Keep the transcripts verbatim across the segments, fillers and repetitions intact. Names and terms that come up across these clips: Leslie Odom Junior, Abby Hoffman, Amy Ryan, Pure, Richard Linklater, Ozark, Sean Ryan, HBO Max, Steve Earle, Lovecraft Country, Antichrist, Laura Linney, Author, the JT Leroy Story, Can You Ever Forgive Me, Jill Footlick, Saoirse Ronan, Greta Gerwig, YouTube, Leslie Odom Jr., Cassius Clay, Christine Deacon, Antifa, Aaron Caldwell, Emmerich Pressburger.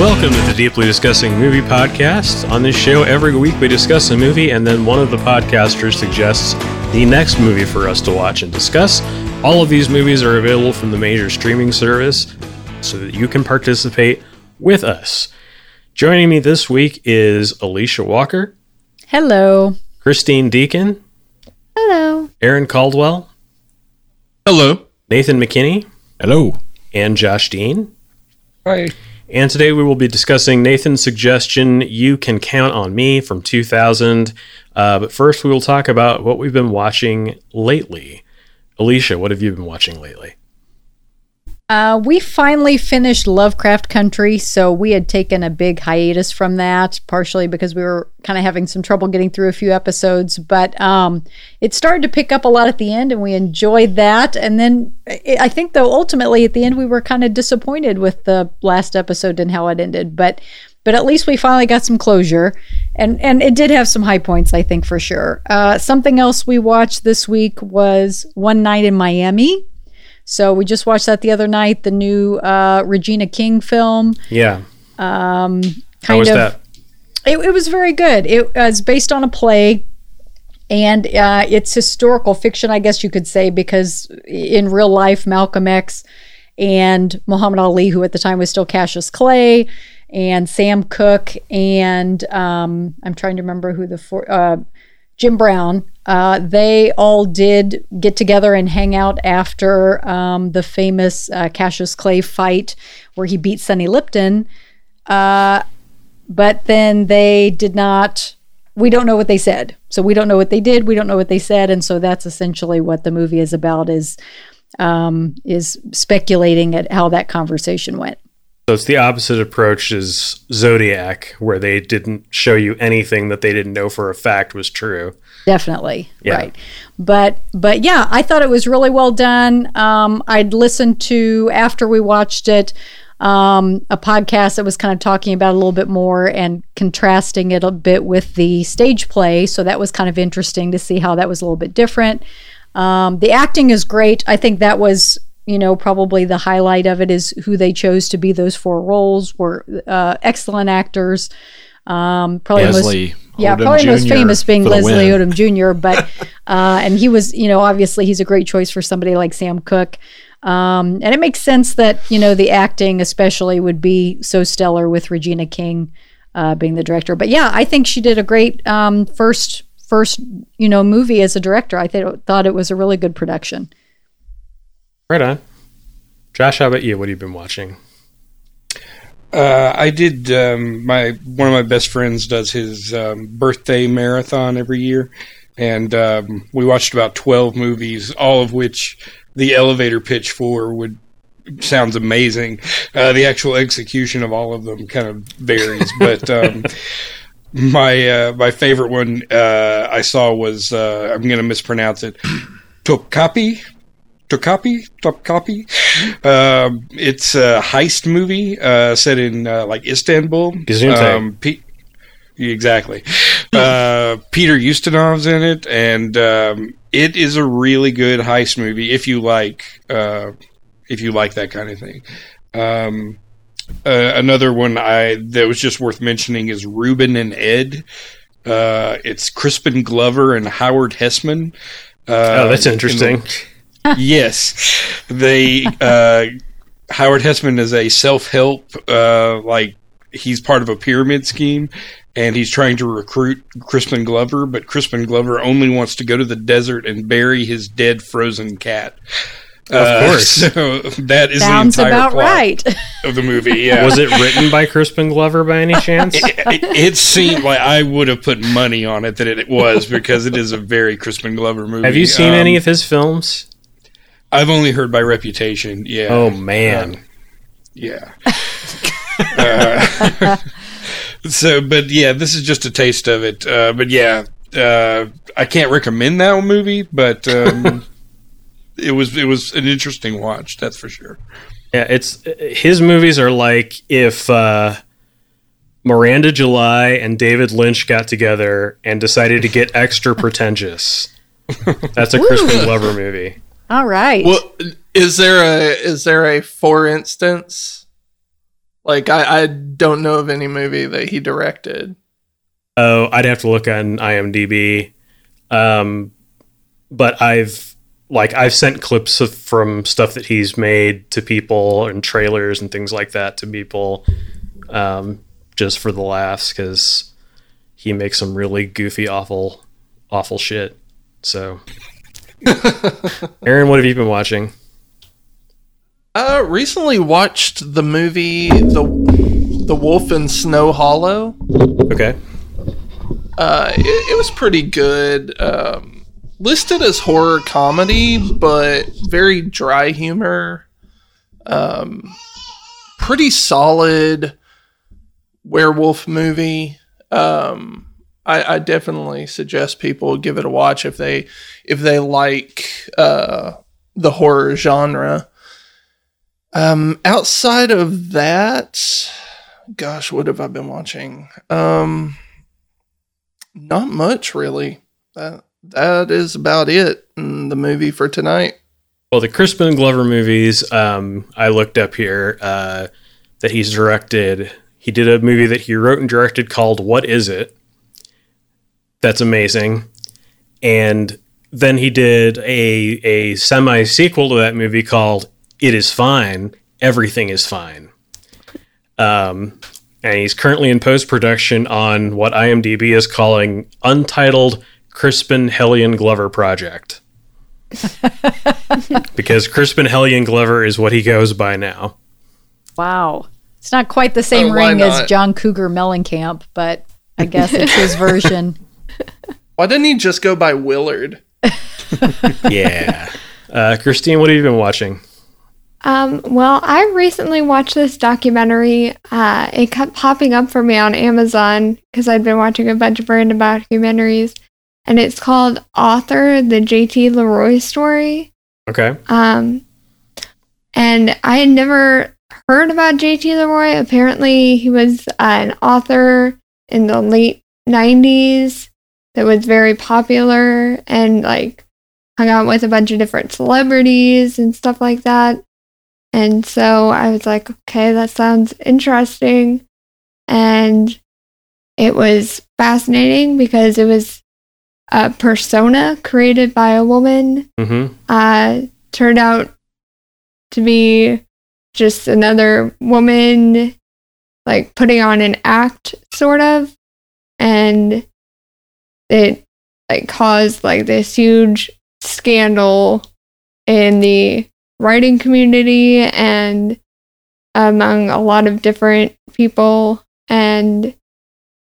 Welcome to the Deeply Discussing Movie Podcast. On this show, every week we discuss a movie, and then one of the podcasters suggests the next movie for us to watch and discuss. All of these movies are available from the major streaming service so that you can participate with us. Joining me this week is Alicia Walker. Hello. Christine Deacon. Hello. Aaron Caldwell. Hello. Nathan McKinney. Hello. And Josh Dean. Hi. And today we will be discussing Nathan's suggestion, You Can Count on Me, from two thousand. Uh, but first we will talk about what we've been watching lately. Alicia, what have you been watching lately? Uh, we finally finished Lovecraft Country, so we had taken a big hiatus from that, partially because we were kind of having some trouble getting through a few episodes, but um, it started to pick up a lot at the end, and we enjoyed that. And then it, I think, though, ultimately at the end, we were kind of disappointed with the last episode and how it ended, but but at least we finally got some closure, and, and it did have some high points, I think, for sure. Uh, something else we watched this week was One Night in Miami. So we just watched that the other night, the new uh, Regina King film. Yeah. Um, kind How was of, that? It, it was very good. It was based on a play, and uh, it's historical fiction, I guess you could say, because in real life, Malcolm X and Muhammad Ali, who at the time was still Cassius Clay, and Sam Cooke, and um, I'm trying to remember who the four... Uh, Jim Brown, uh, they all did get together and hang out after um, the famous uh, Cassius Clay fight where he beat Sonny Liston. Uh, but then they did not, we don't know what they said. So we don't know what they did. We don't know what they said. And so that's essentially what the movie is about, is um, is speculating at how that conversation went. So it's the opposite approach as Zodiac, where they didn't show you anything that they didn't know for a fact was true. Definitely. Yeah. Right. But, but yeah, I thought it was really well done. Um, I'd listened to, after we watched it, um, a podcast that was kind of talking about it a little bit more and contrasting it a bit with the stage play. So that was kind of interesting to see how that was a little bit different. Um, the acting is great. I think that was... You know, probably the highlight of it is who they chose to be those four roles were uh, excellent actors. Um, probably Leslie most, yeah, Odom probably Junior most famous being Leslie Odom Junior But uh, and he was, you know, obviously he's a great choice for somebody like Sam Cooke. Um, and it makes sense that you know the acting especially would be so stellar with Regina King uh, being the director. But yeah, I think she did a great um, first first you know movie as a director. I th- thought it was a really good production. Right on. Josh, how about you? What have you been watching? Uh, I did, um, my one of my best friends does his um, birthday marathon every year, and um, we watched about twelve movies, all of which the elevator pitch for would sounds amazing. Uh, the actual execution of all of them kind of varies, but... Um, my uh, my favorite one uh, I saw was, uh, I'm going to mispronounce it, Tokapi? Tokapi, Tokapi. Uh, it's a heist movie uh, set in uh, like Istanbul. Um, P- exactly. Uh, Peter Ustinov's in it, and um, it is a really good heist movie if you like uh, if you like that kind of thing. Um, uh, another one I that was just worth mentioning is Reuben and Ed. Uh, it's Crispin Glover and Howard Hessman. Uh, oh, that's interesting. In the- yes, they uh, Howard Hessman is a self-help, uh, like he's part of a pyramid scheme, and he's trying to recruit Crispin Glover, but Crispin Glover only wants to go to the desert and bury his dead frozen cat. Of uh, course, so that is Sounds the entire about plot right. of the movie. Yeah. Was it written by Crispin Glover by any chance? It, it, it seemed like I would have put money on it that it was, because it is a very Crispin Glover movie. Have you seen um, any of his films? I've only heard by reputation, yeah. Oh, man. Um, yeah. uh, so, but yeah, this is just a taste of it. Uh, but yeah, uh, I can't recommend that movie, but um, it was it was an interesting watch, that's for sure. Yeah, it's his movies are like if uh, Miranda July and David Lynch got together and decided to get extra pretentious. That's a Crispin Glover movie. All right. Well, is there a is there a for instance? Like, I, I don't know of any movie that he directed. Oh, I'd have to look on IMDb. Um, but I've like I've sent clips of, from stuff that he's made to people and trailers and things like that to people, um, just for the laughs, because he makes some really goofy, awful, awful shit. So, Aaron, what have you been watching? Uh, recently watched the movie the the Wolf in Snow Hollow. Okay. Uh, it, it was pretty good. Um, listed as horror comedy, but very dry humor. Um, pretty solid werewolf movie. Um, I, I definitely suggest people give it a watch if they if they like uh, the horror genre. Um, outside of that, gosh, what have I been watching? Um, not much really. That, that is about it in the movie for tonight. Well, the Crispin Glover movies, um, I looked up here, uh, that he's directed. He did a movie that he wrote and directed called What Is It? That's amazing. And then he did a, a semi sequel to that movie called It Is Fine. Everything Is Fine. Um, and he's currently in post-production on what IMDb is calling Untitled Crispin Hellion Glover Project. Because Crispin Hellion Glover is what he goes by now. Wow. It's not quite the same oh, ring as John Cougar Mellencamp, but I guess it's his version. Why didn't he just go by Willard? Yeah. Uh, Christine, what have you been watching? Um, well, I recently watched this documentary. Uh, it kept popping up for me on Amazon because I'd been watching a bunch of random documentaries, and it's called Author, the J T Leroy Story. Okay. Um, and I had never heard about J T Leroy. Apparently, he was uh, an author in the late nineties that was very popular and, like, hung out with a bunch of different celebrities and stuff like that. And so I was like, okay, that sounds interesting. And it was fascinating because it was a persona created by a woman. Mm-hmm. Uh, turned out to be just another woman, like, putting on an act, sort of. And it, like, caused, like, this huge scandal in the writing community and among a lot of different people, and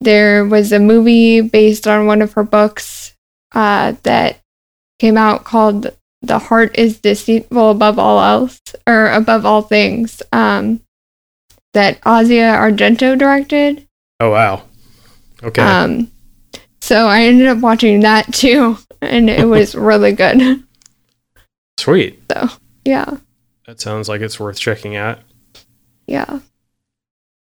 there was a movie based on one of her books uh, that came out called "The Heart Is Deceitful Above All Else" or "Above All Things," um, that Ozia Argento directed. Oh wow! Okay. Um, so I ended up watching that too, and it was really good. Sweet. So. Yeah. That sounds like it's worth checking out. Yeah.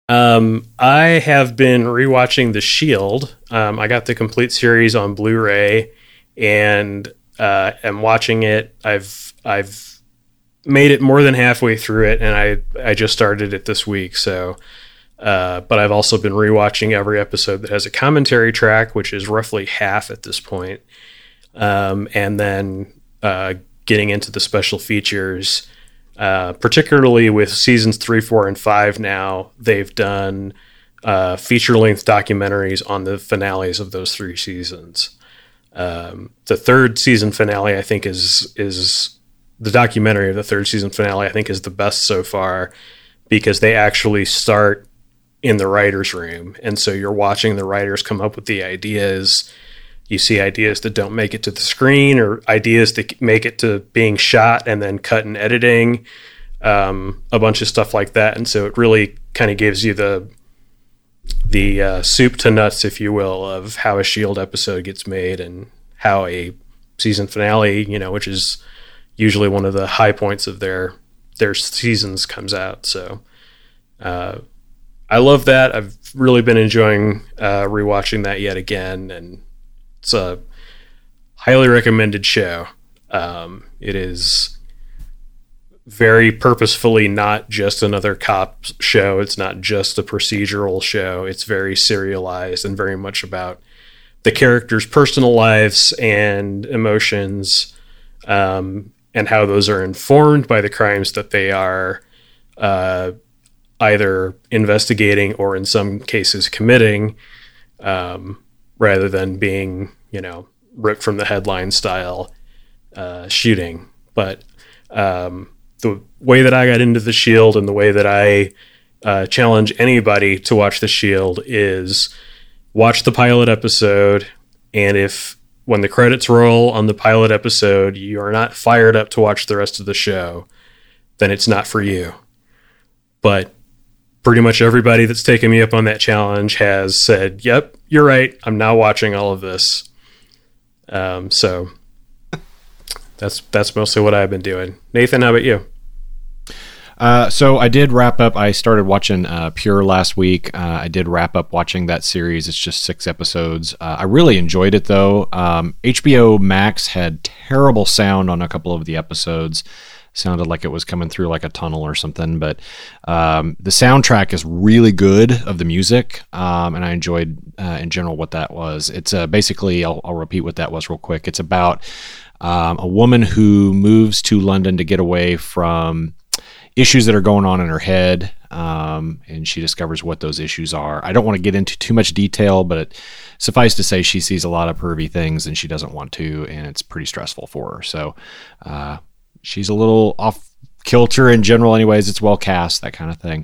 Um, I have been rewatching The Shield. Um, I got the complete series on Blu-ray and uh, am watching it. I've I've made it more than halfway through it, and I, I just started it this week. So, uh, but I've also been rewatching every episode that has a commentary track, which is roughly half at this point. Um, and then uh getting into the special features, uh, particularly with seasons three, four, and five now, they've done uh, feature-length documentaries on the finales of those three seasons. Um, the third season finale, I think, is is the documentary of the third season finale, I think, is the best so far because they actually start in the writer's room. And so you're watching the writers come up with the ideas. You see ideas that don't make it to the screen or ideas that make it to being shot and then cut and editing, um, a bunch of stuff like that. And so it really kind of gives you the the uh, soup to nuts, if you will, of how a Shield episode gets made and how a season finale, you know, which is usually one of the high points of their their seasons, comes out. So uh, I love that. I've really been enjoying uh, rewatching that yet again, and it's a highly recommended show. Um, it is very purposefully not just another cop show. It's not just a procedural show. It's very serialized and very much about the characters' personal lives and emotions, um, and how those are informed by the crimes that they are uh, either investigating or in some cases committing, um, rather than being, you know, ripped from the headline style uh, shooting. But um, the way that I got into The Shield and the way that I uh, challenge anybody to watch The Shield is watch the pilot episode, and if when the credits roll on the pilot episode, you are not fired up to watch the rest of the show, then it's not for you. But pretty much everybody that's taken me up on that challenge has said, yep, you're right, I'm now watching all of this. Um, so that's, that's mostly what I've been doing. Nathan, how about you? Uh, so I did wrap up. I started watching uh, Pure last week. Uh, I did wrap up watching that series. It's just six episodes. Uh, I really enjoyed it, though. Um, H B O Max had terrible sound on a couple of the episodes. Sounded like it was coming through like a tunnel or something. But um, the soundtrack is really good of the music, um, and I enjoyed uh, in general what that was. It's uh, basically, I'll, I'll repeat what that was real quick. It's about um, a woman who moves to London to get away from issues that are going on in her head, um, and she discovers what those issues are. I don't want to get into too much detail, but it, suffice to say, she sees a lot of pervy things and she doesn't want to, and it's pretty stressful for her. So uh, she's a little off kilter in general anyways. It's well cast, that kind of thing.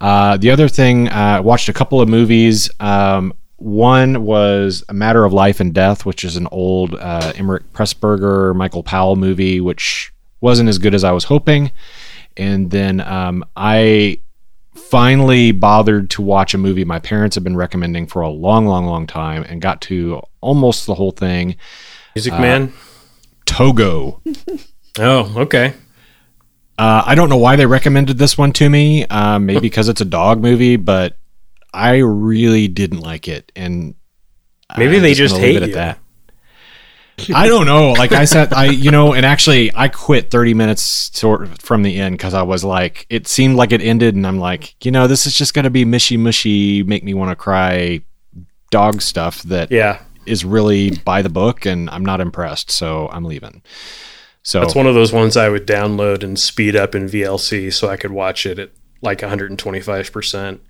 Uh, the other thing, I uh, watched a couple of movies. Um, one was A Matter of Life and Death, which is an old uh, Emmerich Pressburger, Michael Powell movie, which wasn't as good as I was hoping. And then um, I finally bothered to watch a movie my parents have been recommending for a long, long, long time and got to almost the whole thing. Music uh, Man? Togo. Oh, okay. Uh, I don't know why they recommended this one to me. Uh, maybe because it's a dog movie, but I really didn't like it. And maybe I'm they just, just hate it you. At that. I don't know. Like I said, I, you know, and actually I quit thirty minutes sort of from the end because I was like, it seemed like it ended. And I'm like, you know, this is just going to be mushy, mushy, make me want to cry dog stuff that yeah. is really by the book. And I'm not impressed. So I'm leaving. So that's one of those ones I would download and speed up in V L C so I could watch it at like one hundred twenty-five percent.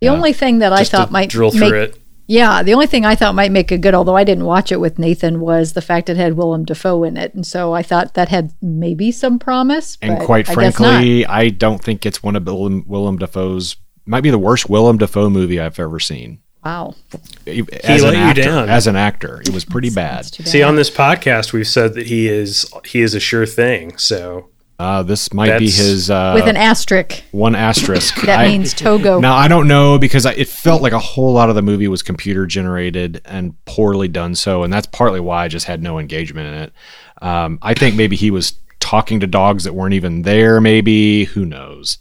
The yeah. only thing that Just I thought might drill through make, it. Yeah. The only thing I thought might make it good, although I didn't watch it with Nathan, was the fact it had Willem Dafoe in it. And so I thought that had maybe some promise. And but quite I frankly, I don't think it's one of Willem, Willem Dafoe's, might be the worst Willem Dafoe movie I've ever seen. Wow. As he let actor, you down. As an actor. It was pretty bad. bad. See, on this podcast, we've said that he is he is a sure thing. So uh, this might be his... Uh, with an asterisk. One asterisk. that I, means Togo. Now, I don't know because I, it felt like a whole lot of the movie was computer generated and poorly done so. And that's partly why I just had no engagement in it. Um, I think maybe he was talking to dogs that weren't even there, maybe. Who knows?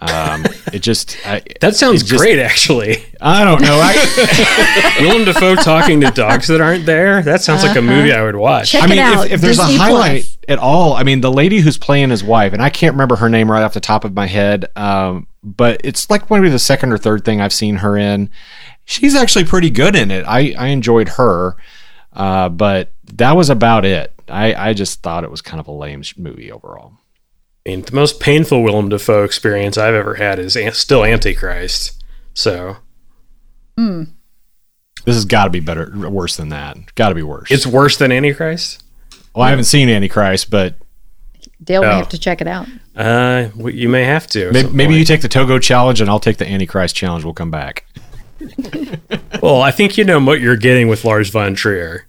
Um, it just, I, that sounds great. Just, actually, I don't know. I, Willem Dafoe talking to dogs that aren't there. That sounds uh-huh. like a movie I would watch. Check I mean, if, if there's Disney a highlight Plus. At all, I mean, the lady who's playing his wife, and I can't remember her name right off the top of my head. Um, but it's like maybe the second or third thing I've seen her in. She's actually pretty good in it. I, I enjoyed her. Uh, but that was about it. I, I just thought it was kind of a lame movie overall. I mean, the most painful Willem Dafoe experience I've ever had is an- still Antichrist. So, mm. this has got to be better, worse than that. Got to be worse. It's worse than Antichrist? Well, yeah. I haven't seen Antichrist, but Dale, oh. we have to check it out. Uh, you may have to. Maybe, maybe you take the Togo challenge, and I'll take the Antichrist challenge. We'll come back. Well, I think you know what you're getting with Lars von Trier.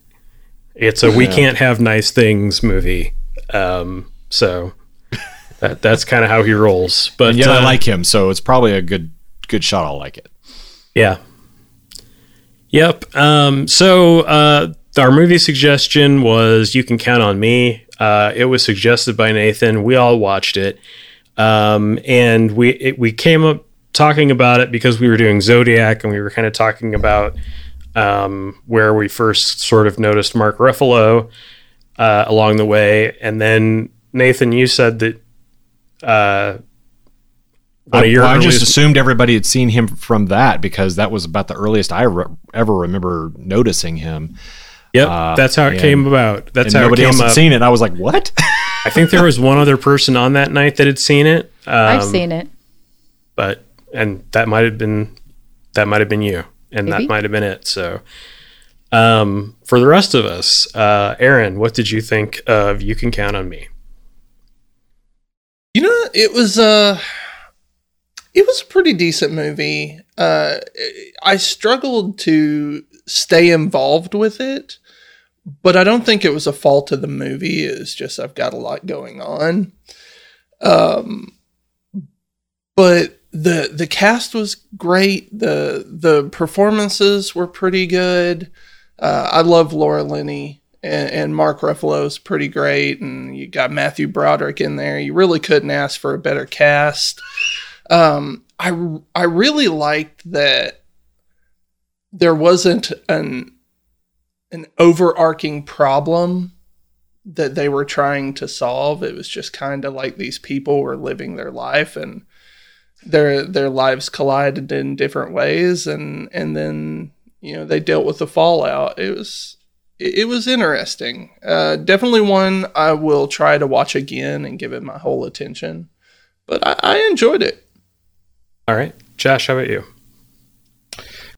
It's a yeah. we can't have nice things movie. Um, so. That, that's kind of how he rolls, but and yet uh, I like him, so it's probably a good good shot. I'll like it. Yeah. Yep. Um, so uh, our movie suggestion was You Can Count on Me. Uh, it was suggested by Nathan. We all watched it, um, and we it, we came up talking about it because we were doing Zodiac, and we were kind of talking about um, where we first sort of noticed Mark Ruffalo uh, along the way, and then Nathan, you said that Uh, I, well, I just assumed everybody had seen him from that, because that was about the earliest I re- ever remember noticing him. Yep, uh, that's how it and, came about. That's how nobody it came else had up. Seen it. I was like, what? I think there was one other person on that night that had seen it. Um, I've seen it, but and that might have been that might have been you, and Maybe. that might have been it. So, um, for the rest of us, uh, Aaron, what did you think of You Can Count on Me? You know, it was uh It was a pretty decent movie. Uh, I struggled to stay involved with it, but I don't think it was a fault of the movie. It's just I've got a lot going on. Um, but the the cast was great. The the performances were pretty good. Uh, I love Laura Linney, and, and Mark Ruffalo is pretty great. And you got Matthew Broderick in there. You really couldn't ask for a better cast. Um, I, I really liked that there wasn't an an overarching problem that they were trying to solve. It was just kind of like these people were living their life, and their their lives collided in different ways, and and then you know they dealt with the fallout. It was it, it was interesting. Uh, definitely one I will try to watch again and give it my whole attention. But I, I enjoyed it. All right. Josh, how about you?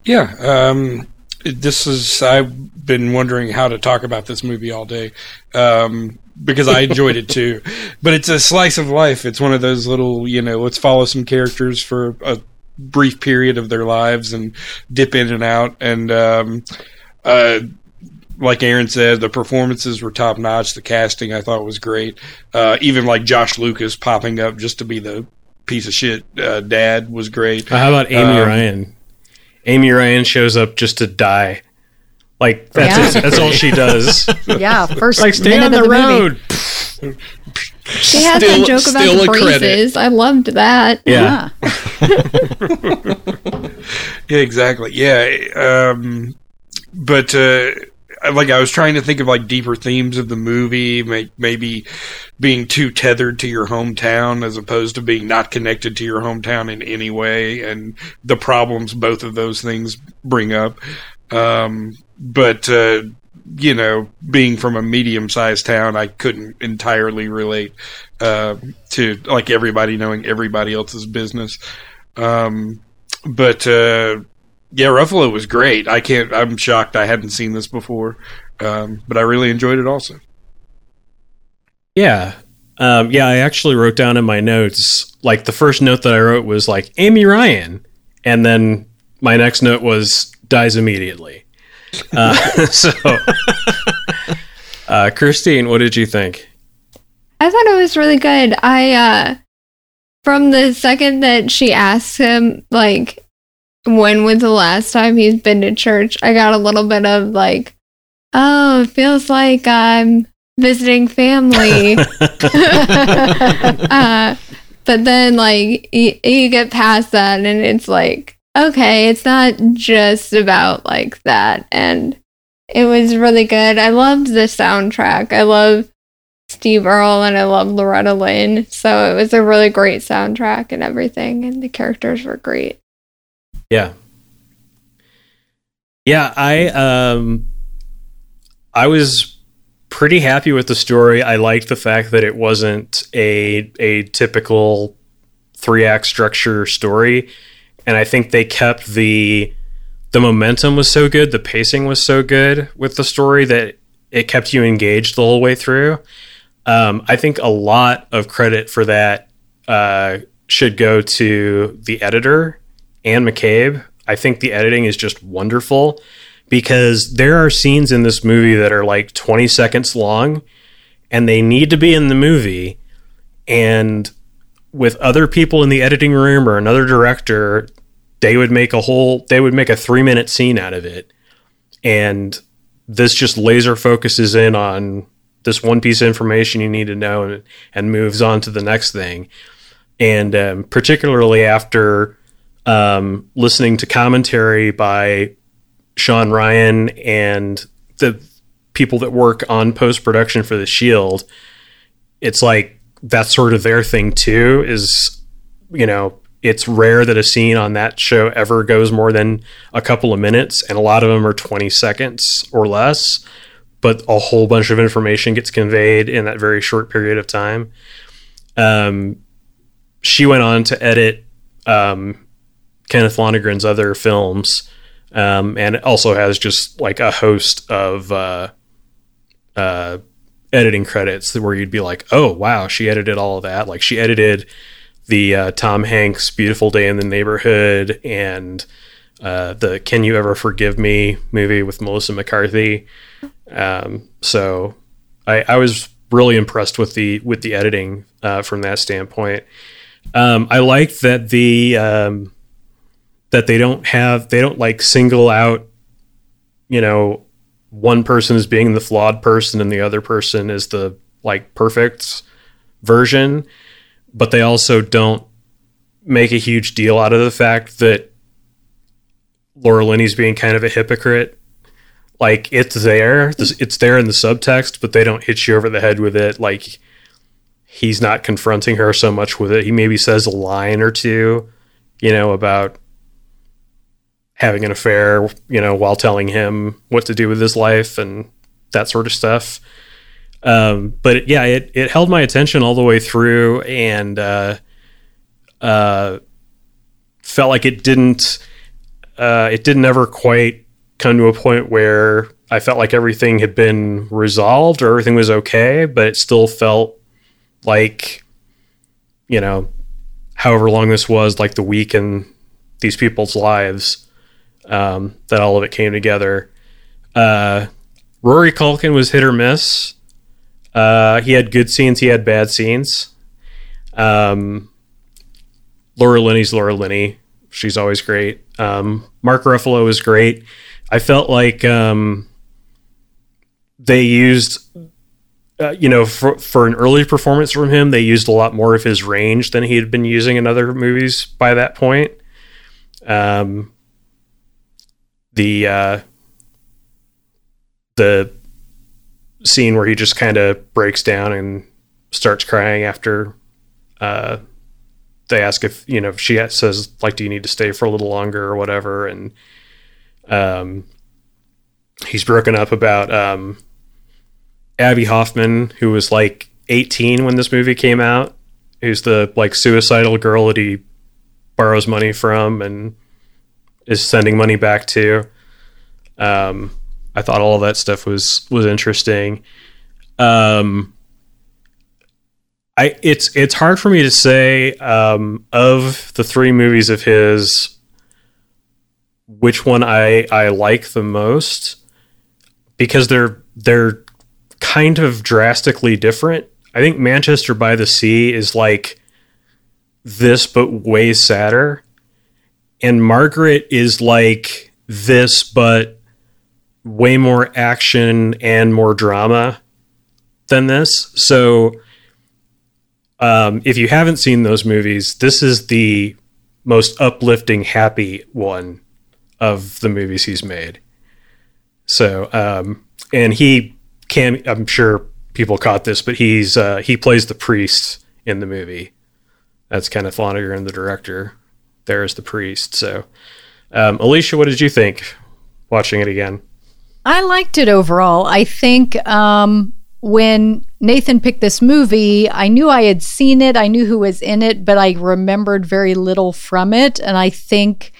Yeah. Um, this is, I've been wondering how to talk about this movie all day um, because I enjoyed it too. But it's a slice of life. It's one of those little, you know, let's follow some characters for a brief period of their lives and dip in and out. And um, uh, like Aaron said, the performances were top notch. The casting I thought was great. Uh, even like Josh Lucas popping up just to be the piece of shit uh, dad was great. How about Amy um, Ryan? Amy Ryan shows up just to die. Like that's yeah. it, that's all she does. Yeah, first like stay on the, the road. She had still, that joke about the phrases. Credit. I loved that. Yeah. Yeah, yeah exactly. Yeah, um, but uh, like I was trying to think of like deeper themes of the movie, may, maybe. being too tethered to your hometown as opposed to being not connected to your hometown in any way, and the problems both of those things bring up. Um, but, uh, you know, being from a medium-sized town, I couldn't entirely relate uh, to, like, everybody knowing everybody else's business. Um, but, uh, yeah, Ruffalo was great. I can't, I'm shocked I hadn't seen this before, um, but I really enjoyed it also. Yeah. Um, yeah, I actually wrote down in my notes, like the first note that I wrote was like Amy Ryan. And then my next note was dies immediately. Uh, so, uh, Christine, what did you think? I thought it was really good. I, uh, from the second that she asked him, like, when was the last time he's been to church, I got a little bit of like, oh, it feels like I'm visiting family. uh, but then like you, you get past that and it's like, okay, it's not just about like that. And it was really good. I loved the soundtrack. I love Steve Earle and I love Loretta Lynn. So it was a really great soundtrack and everything. And the characters were great. Yeah. Yeah. I, um, I was pretty happy with the story. I liked the fact that it wasn't a a typical three-act structure story, and I think they kept the the momentum was so good, the pacing was so good with the story that it kept you engaged the whole way through. Um, I think a lot of credit for that uh, should go to the editor, Anne McCabe. I think the editing is just wonderful, because there are scenes in this movie that are like twenty seconds long and they need to be in the movie. And with other people in the editing room or another director, they would make a whole, they would make a three minute scene out of it. And this just laser focuses in on this one piece of information you need to know and, and moves on to the next thing. And um, particularly after um, listening to commentary by Sean Ryan and the people that work on post-production for The Shield, it's like that's sort of their thing too, is, you know, it's rare that a scene on that show ever goes more than a couple of minutes, and a lot of them are twenty seconds or less, but a whole bunch of information gets conveyed in that very short period of time. Um, she went on to edit um, Kenneth Lonergan's other films, um, and also has just like a host of uh, uh, editing credits where you'd be like, oh, wow, she edited all of that. Like, she edited the uh, Tom Hanks Beautiful Day in the Neighborhood, and uh, the Can You Ever Forgive Me movie with Melissa McCarthy. Um, so I, I was really impressed with the with the editing uh, from that standpoint. Um, I like that the um, that they don't have they don't like single out, you know, one person as being the flawed person and the other person is the like perfect version. But they also don't make a huge deal out of the fact that Laura Linney's being kind of a hypocrite. Like, it's there, it's there in the subtext, but they don't hit you over the head with it. Like, he's not confronting her so much with it. He maybe says a line or two, you know, about having an affair, you know, while telling him what to do with his life and that sort of stuff. Um, but yeah, it, it held my attention all the way through, and, uh, uh, felt like it didn't, uh, it didn't ever quite come to a point where I felt like everything had been resolved or everything was okay, but it still felt like, you know, however long this was, like the week in these people's lives, um, that all of it came together. Uh, Rory Culkin was hit or miss. Uh, he had good scenes. He had bad scenes. Um, Laura Linney's Laura Linney. She's always great. Um, Mark Ruffalo was great. I felt like, um, they used, uh, you know, for, for an early performance from him, they used a lot more of his range than he had been using in other movies by that point. Um, the, uh, the, scene where he just kind of breaks down and starts crying after uh they ask if, you know, if she says like, do you need to stay for a little longer or whatever, and um he's broken up about um Abby Hoffman, who was like eighteen when this movie came out, who's the like suicidal girl that he borrows money from and is sending money back to. um I thought all of that stuff was, was interesting. Um, I it's, it's hard for me to say, um, of the three movies of his, which one I, I like the most, because they're, they're kind of drastically different. I think Manchester by the Sea is like this, but way sadder. And Margaret is like this, but way more action and more drama than this. So, um, if you haven't seen those movies, this is the most uplifting, happy one of the movies he's made. So, um, and he can, I'm sure people caught this, but he's, uh, he plays the priest in the movie. That's Kenneth Lonergan, the director. There is the priest. So, um, Alicia, what did you think watching it again? I liked it overall. I think um, when Nathan picked this movie, I knew I had seen it. I knew who was in it, but I remembered very little from it. And I think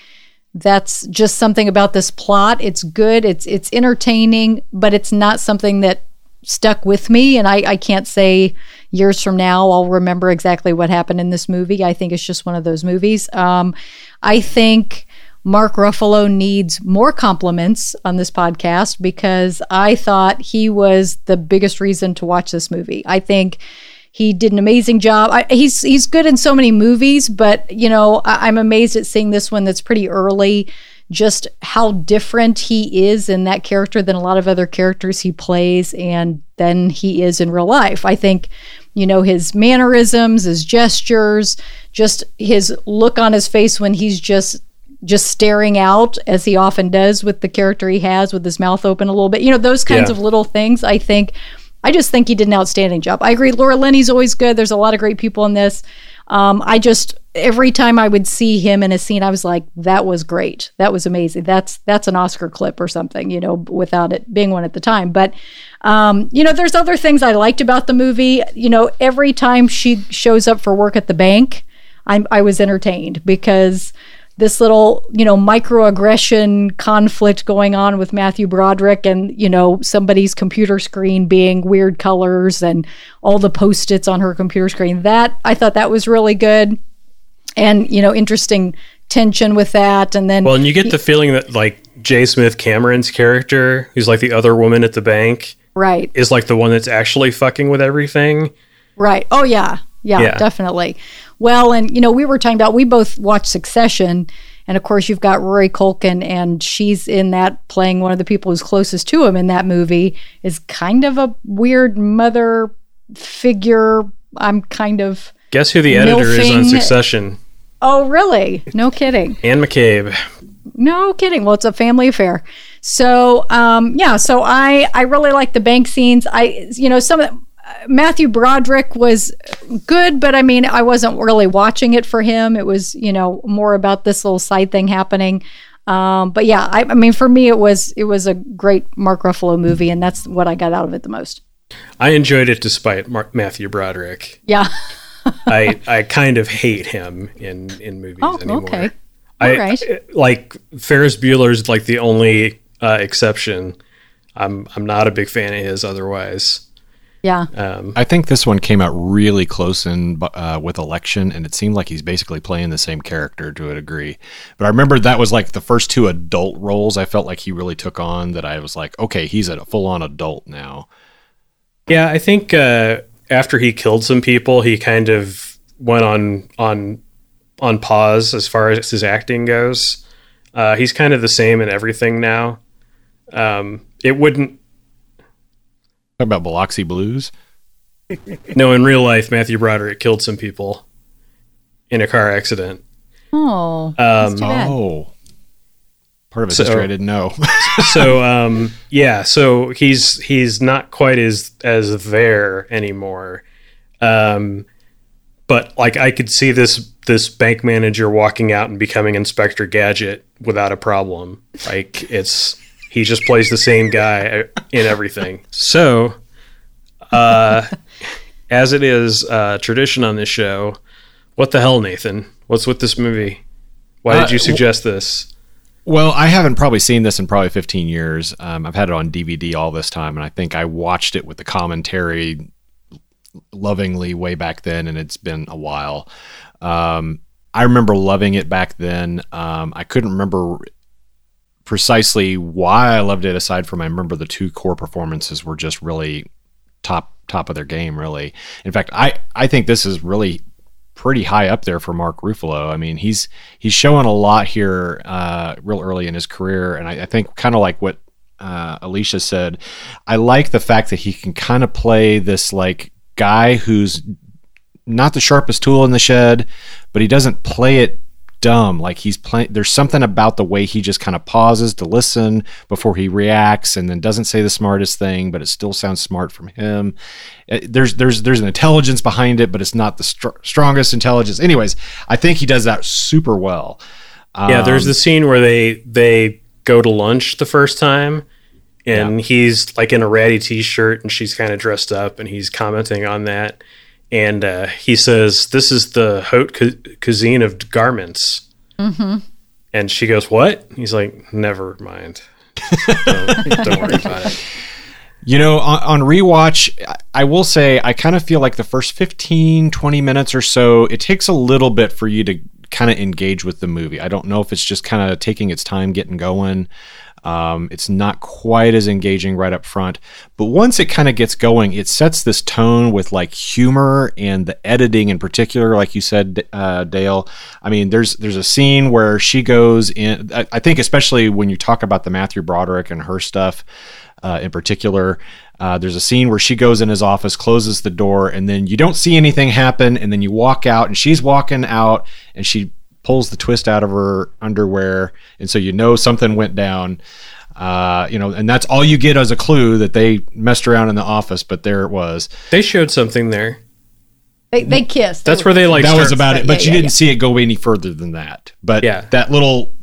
that's just something about this plot. It's good. It's it's entertaining, but it's not something that stuck with me. And I, I can't say years from now I'll remember exactly what happened in this movie. I think it's just one of those movies. Um, I think Mark Ruffalo needs more compliments on this podcast, because I thought he was the biggest reason to watch this movie. I think he did an amazing job. I, he's he's good in so many movies, but, you know, I, I'm amazed at seeing this one that's pretty early, just how different he is in that character than a lot of other characters he plays and than he is in real life. I think, you know, his mannerisms, his gestures, just his look on his face when he's just just staring out, as he often does with the character he has, with his mouth open a little bit, you know, those kinds yeah. of little things, I think I just think he did an outstanding job. I agree. Laura Linney's always good. There's a lot of great people in this. Um, I just, every time I would see him in a scene, I was like, that was great. That was amazing. That's, that's an Oscar clip or something, you know, without it being one at the time. But, um, you know, there's other things I liked about the movie. You know, every time she shows up for work at the bank, I'm, I was entertained because this little, you know, microaggression conflict going on with Matthew Broderick and, you know, somebody's computer screen being weird colors and all the Post-its on her computer screen. That, I thought that was really good and, you know, interesting tension with that. And then... Well, and you get he, the feeling that, like, J. Smith Cameron's character, who's like the other woman at the bank... Right. ...is like the one that's actually fucking with everything. Right. Oh, yeah. Yeah, yeah. Definitely. Well, and, you know, we were talking about, we both watched Succession, and of course you've got Rory Culkin, and she's in that playing one of the people who's closest to him in that movie, is kind of a weird mother figure. I'm kind of... Guess who the editor milfing. Is on Succession? Oh, really? No kidding. Anne McCabe. No kidding. Well, it's a family affair. So, um, yeah, so I, I really like the bank scenes. I, you know, some of the... Matthew Broderick was good, but I mean, I wasn't really watching it for him. It was, you know, more about this little side thing happening. Um, but yeah, I, I mean, for me, it was it was a great Mark Ruffalo movie, and that's what I got out of it the most. I enjoyed it despite Mark, Matthew Broderick. Yeah, I I kind of hate him in in movies oh, anymore. Okay, all I, right. I, like Ferris Bueller's like the only uh, exception. I'm I'm not a big fan of his otherwise. Yeah, um, I think this one came out really close in uh, with Election, and it seemed like he's basically playing the same character to a degree. But I remember that was like the first two adult roles I felt like he really took on that I was like, okay, he's a full-on adult now. Yeah, I think uh, after he killed some people, he kind of went on on on pause as far as his acting goes. Uh, he's kind of the same in everything now. Um, it wouldn't. Talk about Biloxi Blues? No, in real life, Matthew Broderick killed some people in a car accident. Oh, um, that's too bad. Oh, part of his so, history I didn't know. so, um, yeah, so he's he's not quite as as there anymore. Um, but like, I could see this this bank manager walking out and becoming Inspector Gadget without a problem. Like, it's. He just plays the same guy in everything. So, uh, as it is uh, tradition on this show, what the hell, Nathan? What's with this movie? Why uh, did you suggest w- this? Well, I haven't probably seen this in probably fifteen years. Um, I've had it on D V D all this time, and I think I watched it with the commentary lovingly way back then, and it's been a while. Um, I remember loving it back then. Um, I couldn't remember... precisely why I loved it, aside from I remember the two core performances were just really top top of their game, really. In fact, I, I think this is really pretty high up there for Mark Ruffalo. I mean, he's he's showing a lot here uh, real early in his career, and I, I think kind of like what uh, Alicia said, I like the fact that he can kind of play this like guy who's not the sharpest tool in the shed, but he doesn't play it dumb. Like he's playing, there's something about the way he just kind of pauses to listen before he reacts and then doesn't say the smartest thing, but it still sounds smart from him. There's, there's, there's an intelligence behind it, but it's not the str- strongest intelligence. Anyways, I think he does that super well. Um, yeah. There's the scene where they, they go to lunch the first time and yeah. he's like in a ratty t-shirt and she's kind of dressed up and he's commenting on that. And uh, he says, "This is the haute cu- cuisine of garments." Mm-hmm. And she goes, "What?" He's like, "Never mind. Don't, don't worry about it." You know, on, on rewatch, I will say I kind of feel like the first fifteen, twenty minutes or so, it takes a little bit for you to kind of engage with the movie. I don't know if it's just kind of taking its time getting going. Um, it's not quite as engaging right up front, but once it kind of gets going, it sets this tone with like humor and the editing in particular, like you said, uh, Dale. I mean, there's, there's a scene where she goes in, I, I think, especially when you talk about the Matthew Broderick and her stuff, uh, in particular, uh, there's a scene where she goes in his office, closes the door, and then you don't see anything happen. And then you walk out and she's walking out and she pulls the twist out of her underwear. And so, you know, something went down. Uh, you know, and that's all you get as a clue that they messed around in the office, but there it was. They showed something there. They they kissed. That's where they like. That was about it, but you didn't see it go any further than that. But yeah. that little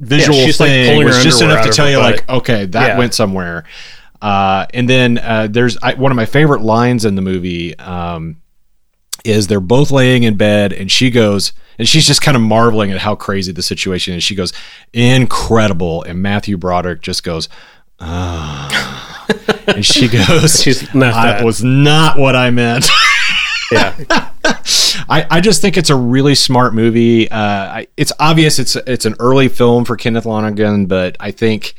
visual thing was just enough to tell you, like, okay, that went somewhere. Uh, and then uh, there's I, one of my favorite lines in the movie um, is they're both laying in bed, and she goes, and she's just kind of marveling at how crazy the situation is. She goes, "Incredible," and Matthew Broderick just goes, "Ah," oh. and she goes, she's "That was not what I meant." Yeah, I, I just think it's a really smart movie. Uh, I, it's obvious it's it's an early film for Kenneth Lonergan, but I think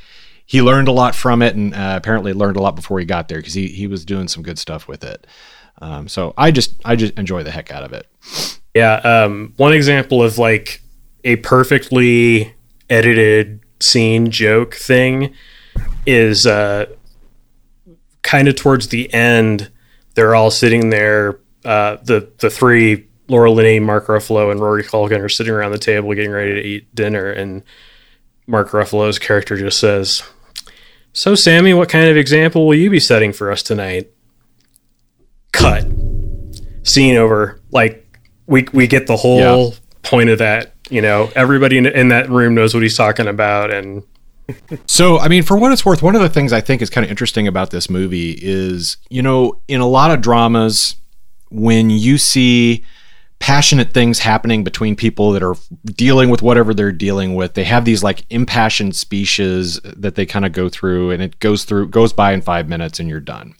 he learned a lot from it, and uh, apparently learned a lot before he got there, because he he was doing some good stuff with it. Um, so I just I just enjoy the heck out of it. Yeah, um, one example of like a perfectly edited scene joke thing is uh, kind of towards the end. They're all sitting there. Uh, the the three, Laura Linney, Mark Ruffalo, and Rory Culkin, are sitting around the table getting ready to eat dinner, and Mark Ruffalo's character just says, "So, Sammy, what kind of example will you be setting for us tonight?" Cut. Scene over. Like, we we get the whole yeah. point of that. You know, everybody in, in that room knows what he's talking about, and... So, I mean, for what it's worth, one of the things I think is kind of interesting about this movie is, you know, in a lot of dramas, when you see passionate things happening between people that are dealing with whatever they're dealing with, they have these like impassioned speeches that they kind of go through, and it goes through, goes by in five minutes and you're done.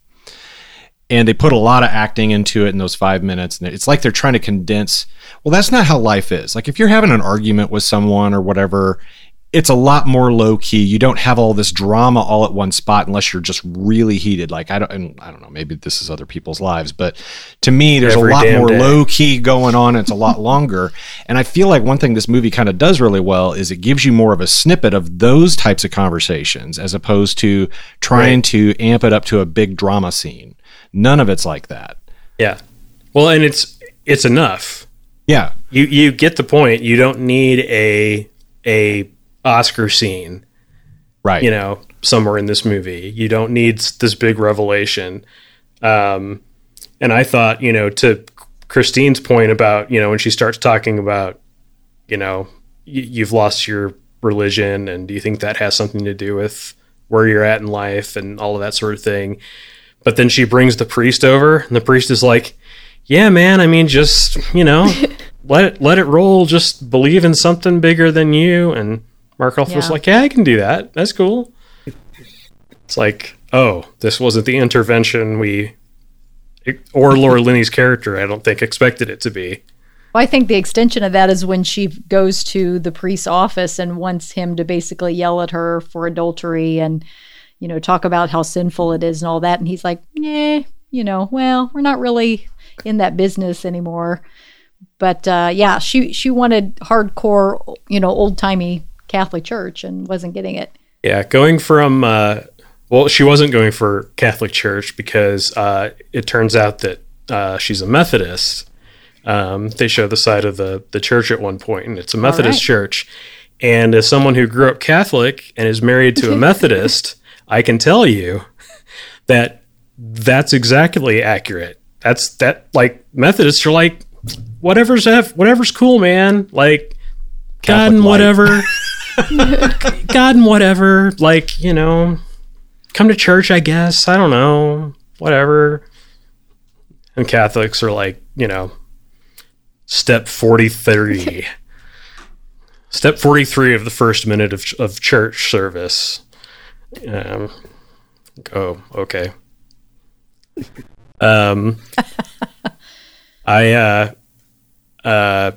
And they put a lot of acting into it in those five minutes. And it's like they're trying to condense. Well, that's not how life is. Like if you're having an argument with someone or whatever, it's a lot more low key. You don't have all this drama all at one spot unless you're just really heated. Like I don't, and I don't know, maybe this is other people's lives, but to me, there's Every a lot more day. low key going on. It's a lot longer. And I feel like one thing this movie kind of does really well is it gives you more of a snippet of those types of conversations, as opposed to trying right. to amp it up to a big drama scene. None of it's like that. Yeah. Well, and it's, it's enough. Yeah. You, you get the point. You don't need a, a, Oscar scene, right? You know, somewhere in this movie, you don't need this big revelation. Um, and I thought, you know, to Christine's point about, you know, when she starts talking about, you know, y- you've lost your religion, and do you think that has something to do with where you're at in life and all of that sort of thing? But then she brings the priest over, and the priest is like, "Yeah, man, I mean, just, you know, let it, let it roll. Just believe in something bigger than you." And Mark Ruffalo was yeah. like, "Yeah, I can do that. That's cool." It's like, oh, this wasn't the intervention we, or Laura Linney's character, I don't think, expected it to be. Well, I think the extension of that is when she goes to the priest's office and wants him to basically yell at her for adultery and, you know, talk about how sinful it is and all that. And he's like, "Nah, you know, well, we're not really in that business anymore." But uh, yeah, she, she wanted hardcore, you know, old-timey Catholic Church and wasn't getting it. Yeah, going from uh well she wasn't going for Catholic Church because uh it turns out that uh she's a Methodist. Um they show the side of the the church at one point, and it's a Methodist right. church. And as someone who grew up Catholic and is married to a Methodist, I can tell you that that's exactly accurate. That's that like Methodists are like, whatever's F, whatever's cool, man. Like Catholic God and whatever. Light. God and whatever, like, you know, come to church, I guess, I don't know, whatever. And Catholics are like, you know, step forty-three step forty-three of the first minute of, of church service. Um oh okay um I uh uh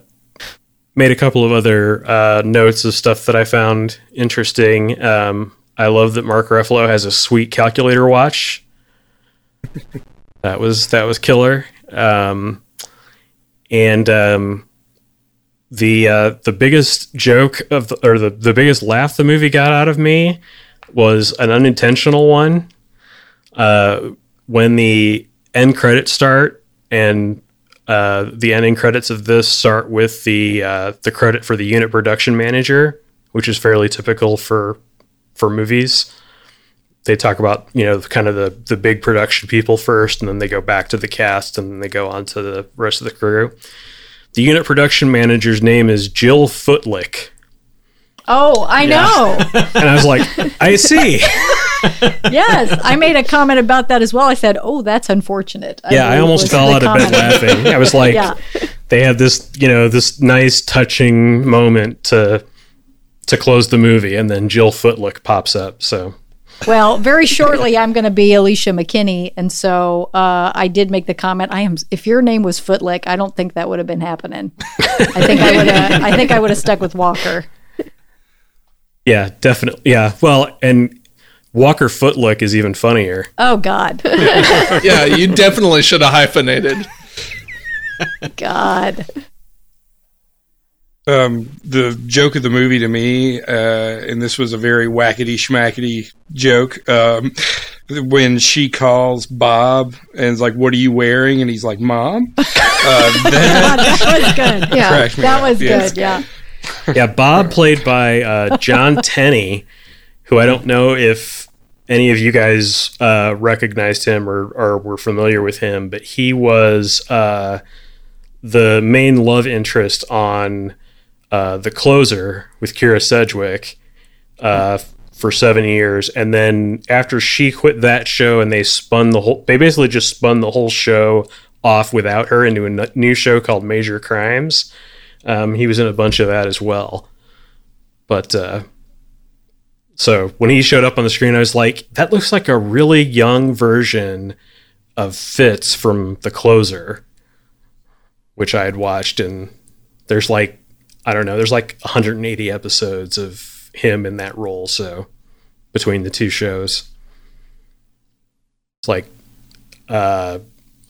made a couple of other uh, notes of stuff that I found interesting. Um, I love that Mark Ruffalo has a sweet calculator watch. that was that was killer. Um, and um, the uh, the biggest joke of the, or the, the biggest laugh the movie got out of me was an unintentional one. Uh, when the end credits start and Uh, the ending credits of this start with the uh, the credit for the unit production manager, which is fairly typical for for movies. they talk about, you know, kind of the, the big production people first, and then they go back to the cast, and then they go on to the rest of the crew. The unit production manager's name is Jill Footlick. Oh, I yeah. know. And I was like, I see. Yes, I made a comment about that as well. I said, oh, that's unfortunate. I yeah, I almost fell out of bed laughing. I was like, yeah. They have this, you know, this nice touching moment to to close the movie, and then Jill Footlick pops up, so... Well, very shortly, I'm going to be Alicia McKinney, and so uh, I did make the comment. I am. If your name was Footlick, I don't think that would have been happening. I think I would. I think I would have stuck with Walker. Yeah, definitely. Yeah. Well, and Walker Footlick is even funnier. Oh God. Yeah, you definitely should have hyphenated. God. Um, the joke of the movie to me, uh, and this was a very wackety schmackety joke, um, when she calls Bob and is like, "What are you wearing?" and he's like, "Mom." Uh, that, God, that was good. Yeah, that up. was yes. good. Yeah, yeah. Bob, played by uh, John Tenney, who I don't know if any of you guys uh, recognized him or, or were familiar with him, but he was uh, the main love interest on. Uh, the Closer with Kira Sedgwick uh, for seven years. And then after she quit that show and they spun the whole, they basically just spun the whole show off without her into a n- new show called Major Crimes. Um, he was in a bunch of that as well. But uh, so when he showed up on the screen, I was like, that looks like a really young version of Fitz from The Closer, which I had watched. And there's like, I don't know. There's like one hundred eighty episodes of him in that role. So between the two shows, it's like, uh,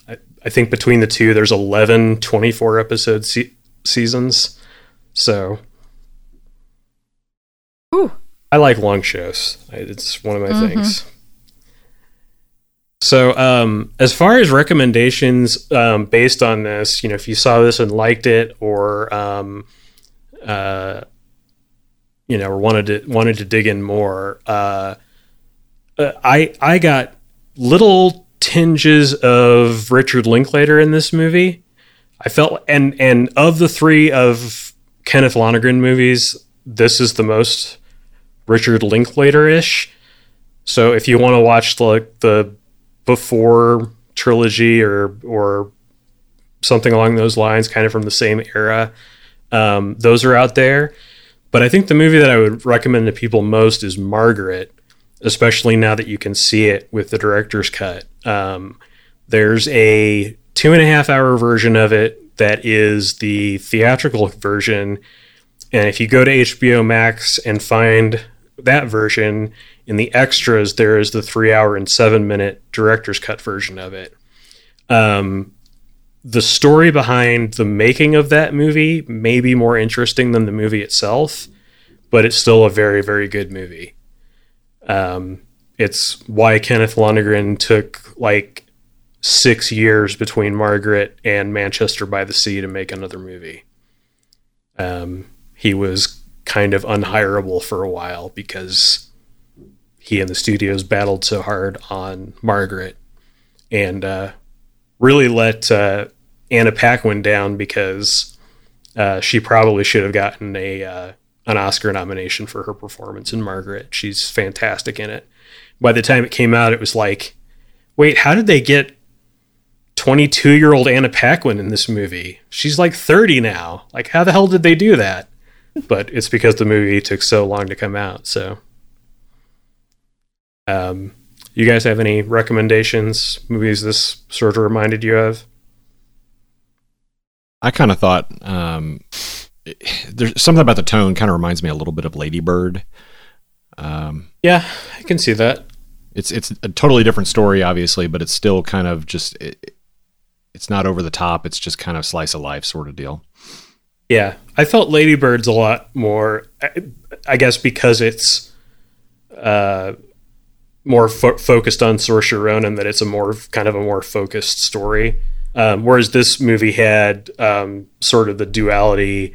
I, I think between the two, there's eleven twenty-four episode se- seasons. So Ooh. I like long shows. I, it's one of my mm-hmm. things. So um, as far as recommendations um, based on this, you know, if you saw this and liked it, or, um, Uh, you know, or wanted to wanted to dig in more. Uh, I I got little tinges of Richard Linklater in this movie. I felt, and and of the three of Kenneth Lonergan movies, this is the most Richard Linklater-ish. So if you want to watch like the Before trilogy or or something along those lines, kind of from the same era. Um, those are out there, but I think the movie that I would recommend to people most is Margaret, especially now that you can see it with the director's cut. Um, there's a two and a half hour version of it that is the theatrical version. And if you go to H B O Max and find that version, in the extras, there is the three hour and seven minute director's cut version of it. Um, The story behind the making of that movie may be more interesting than the movie itself, but it's still a very, very good movie. Um, it's why Kenneth Lonergan took like six years between Margaret and Manchester by the Sea to make another movie. Um, he was kind of unhirable for a while because he and the studios battled so hard on Margaret, and uh, really let uh, Anna Paquin down because uh, she probably should have gotten a uh, an Oscar nomination for her performance in Margaret. She's fantastic in it. By the time it came out, it was like, wait, how did they get twenty-two-year-old Anna Paquin in this movie? She's like thirty now. Like, how the hell did they do that? But it's because the movie took so long to come out. So, um, you guys have any recommendations, movies this sort of reminded you of? I kind of thought um, there's something about the tone kind of reminds me a little bit of Lady Bird. Um, yeah, I can see that. It's it's a totally different story, obviously, but it's still kind of just, it, it's not over the top. It's just kind of slice of life sort of deal. Yeah, I felt Lady Bird's a lot more, I, I guess because it's... Uh, more fo- focused on Saoirse Ronan, that it's a more kind of a more focused story. Um, whereas this movie had um, sort of the duality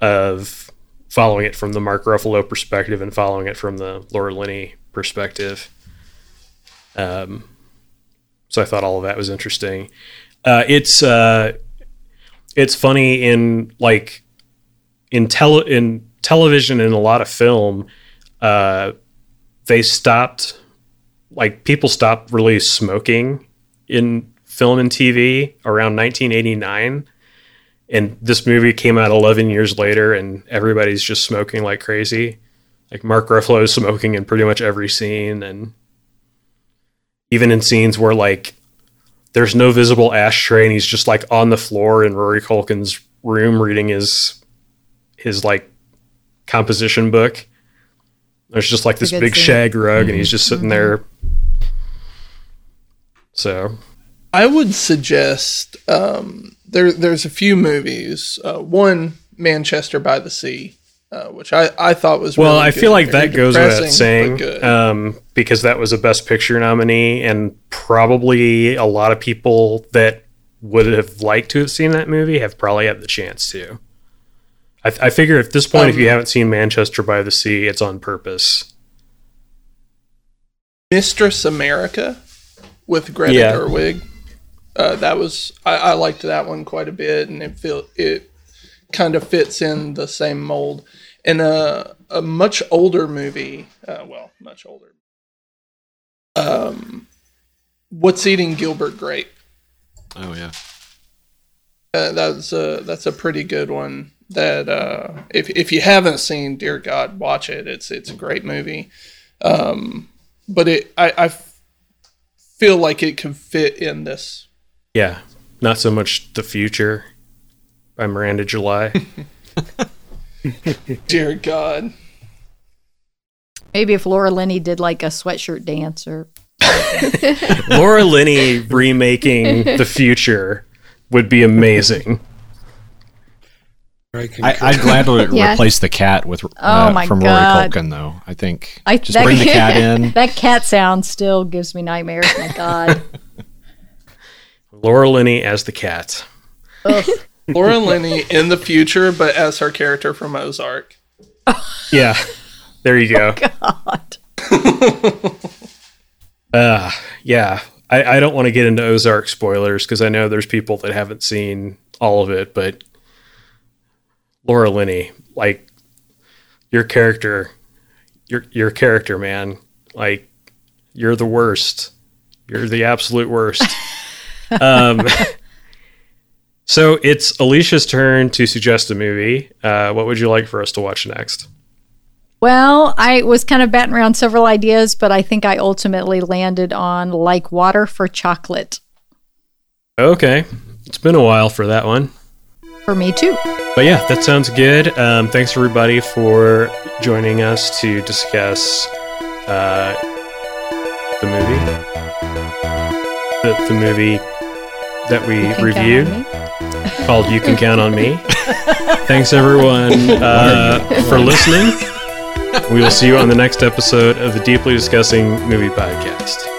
of following it from the Mark Ruffalo perspective and following it from the Laura Linney perspective. Um, so I thought all of that was interesting. Uh, it's uh, it's funny in like in tele in television and a lot of film. Uh, they stopped like people stopped really smoking in film and T V around nineteen eighty-nine. And this movie came out eleven years later, and everybody's just smoking like crazy. Like Mark Ruffalo is smoking in pretty much every scene, and even in scenes where like there's no visible ashtray, and he's just like on the floor in Rory Culkin's room reading his his like composition book. There's just like this big scene. Shag rug, mm-hmm. and he's just sitting mm-hmm. there. So, I would suggest. Um... There, there's a few movies. Uh, one, Manchester by the Sea, uh, which I, I thought was really well. I good. feel like Very that goes without saying, um, because that was a Best Picture nominee, and probably a lot of people that would have liked to have seen that movie have probably had the chance to. I, I figure at this point, um, if you haven't seen Manchester by the Sea, it's on purpose. Mistress America with Greta yeah. Gerwig. Uh, that was I, I liked that one quite a bit, and it feel it kind of fits in the same mold. And a a much older movie, uh, well, much older. Um, What's Eating Gilbert Grape? Oh yeah, uh, that's a that's a pretty good one. That uh, if if you haven't seen, dear God, watch it. It's it's a great movie. Um, but it I, I feel like it can fit in this. Yeah, not so much The Future by Miranda July. Dear God. Maybe if Laura Linney did like a sweatshirt dance or... Laura Linney remaking The Future would be amazing. I, I'd gladly yeah. replace the cat with uh, oh my from God. Rory Culkin, though. I think I, just that, bring the cat in. That cat sound still gives me nightmares. My God. Laura Linney as the cat. Laura Linney in The Future, but as her character from Ozark. Yeah, there you go. Oh, God. uh, yeah, I, I don't want to get into Ozark spoilers because I know there's people that haven't seen all of it, but Laura Linney, like your character, your your character, man, like you're the worst. You're the absolute worst. um, so it's Alicia's turn to suggest a movie. Uh, what would you like for us to watch next? Well, I was kind of batting around several ideas, but I think I ultimately landed on Like Water for Chocolate. Okay. It's been a while for that one. For me too. But yeah, that sounds good. Um, thanks everybody for joining us to discuss, uh, the movie, the, the movie. that we reviewed called You Can Count on Me. Thanks everyone uh, for listening. We will see you on the next episode of the Deeply Discussing Movie Podcast.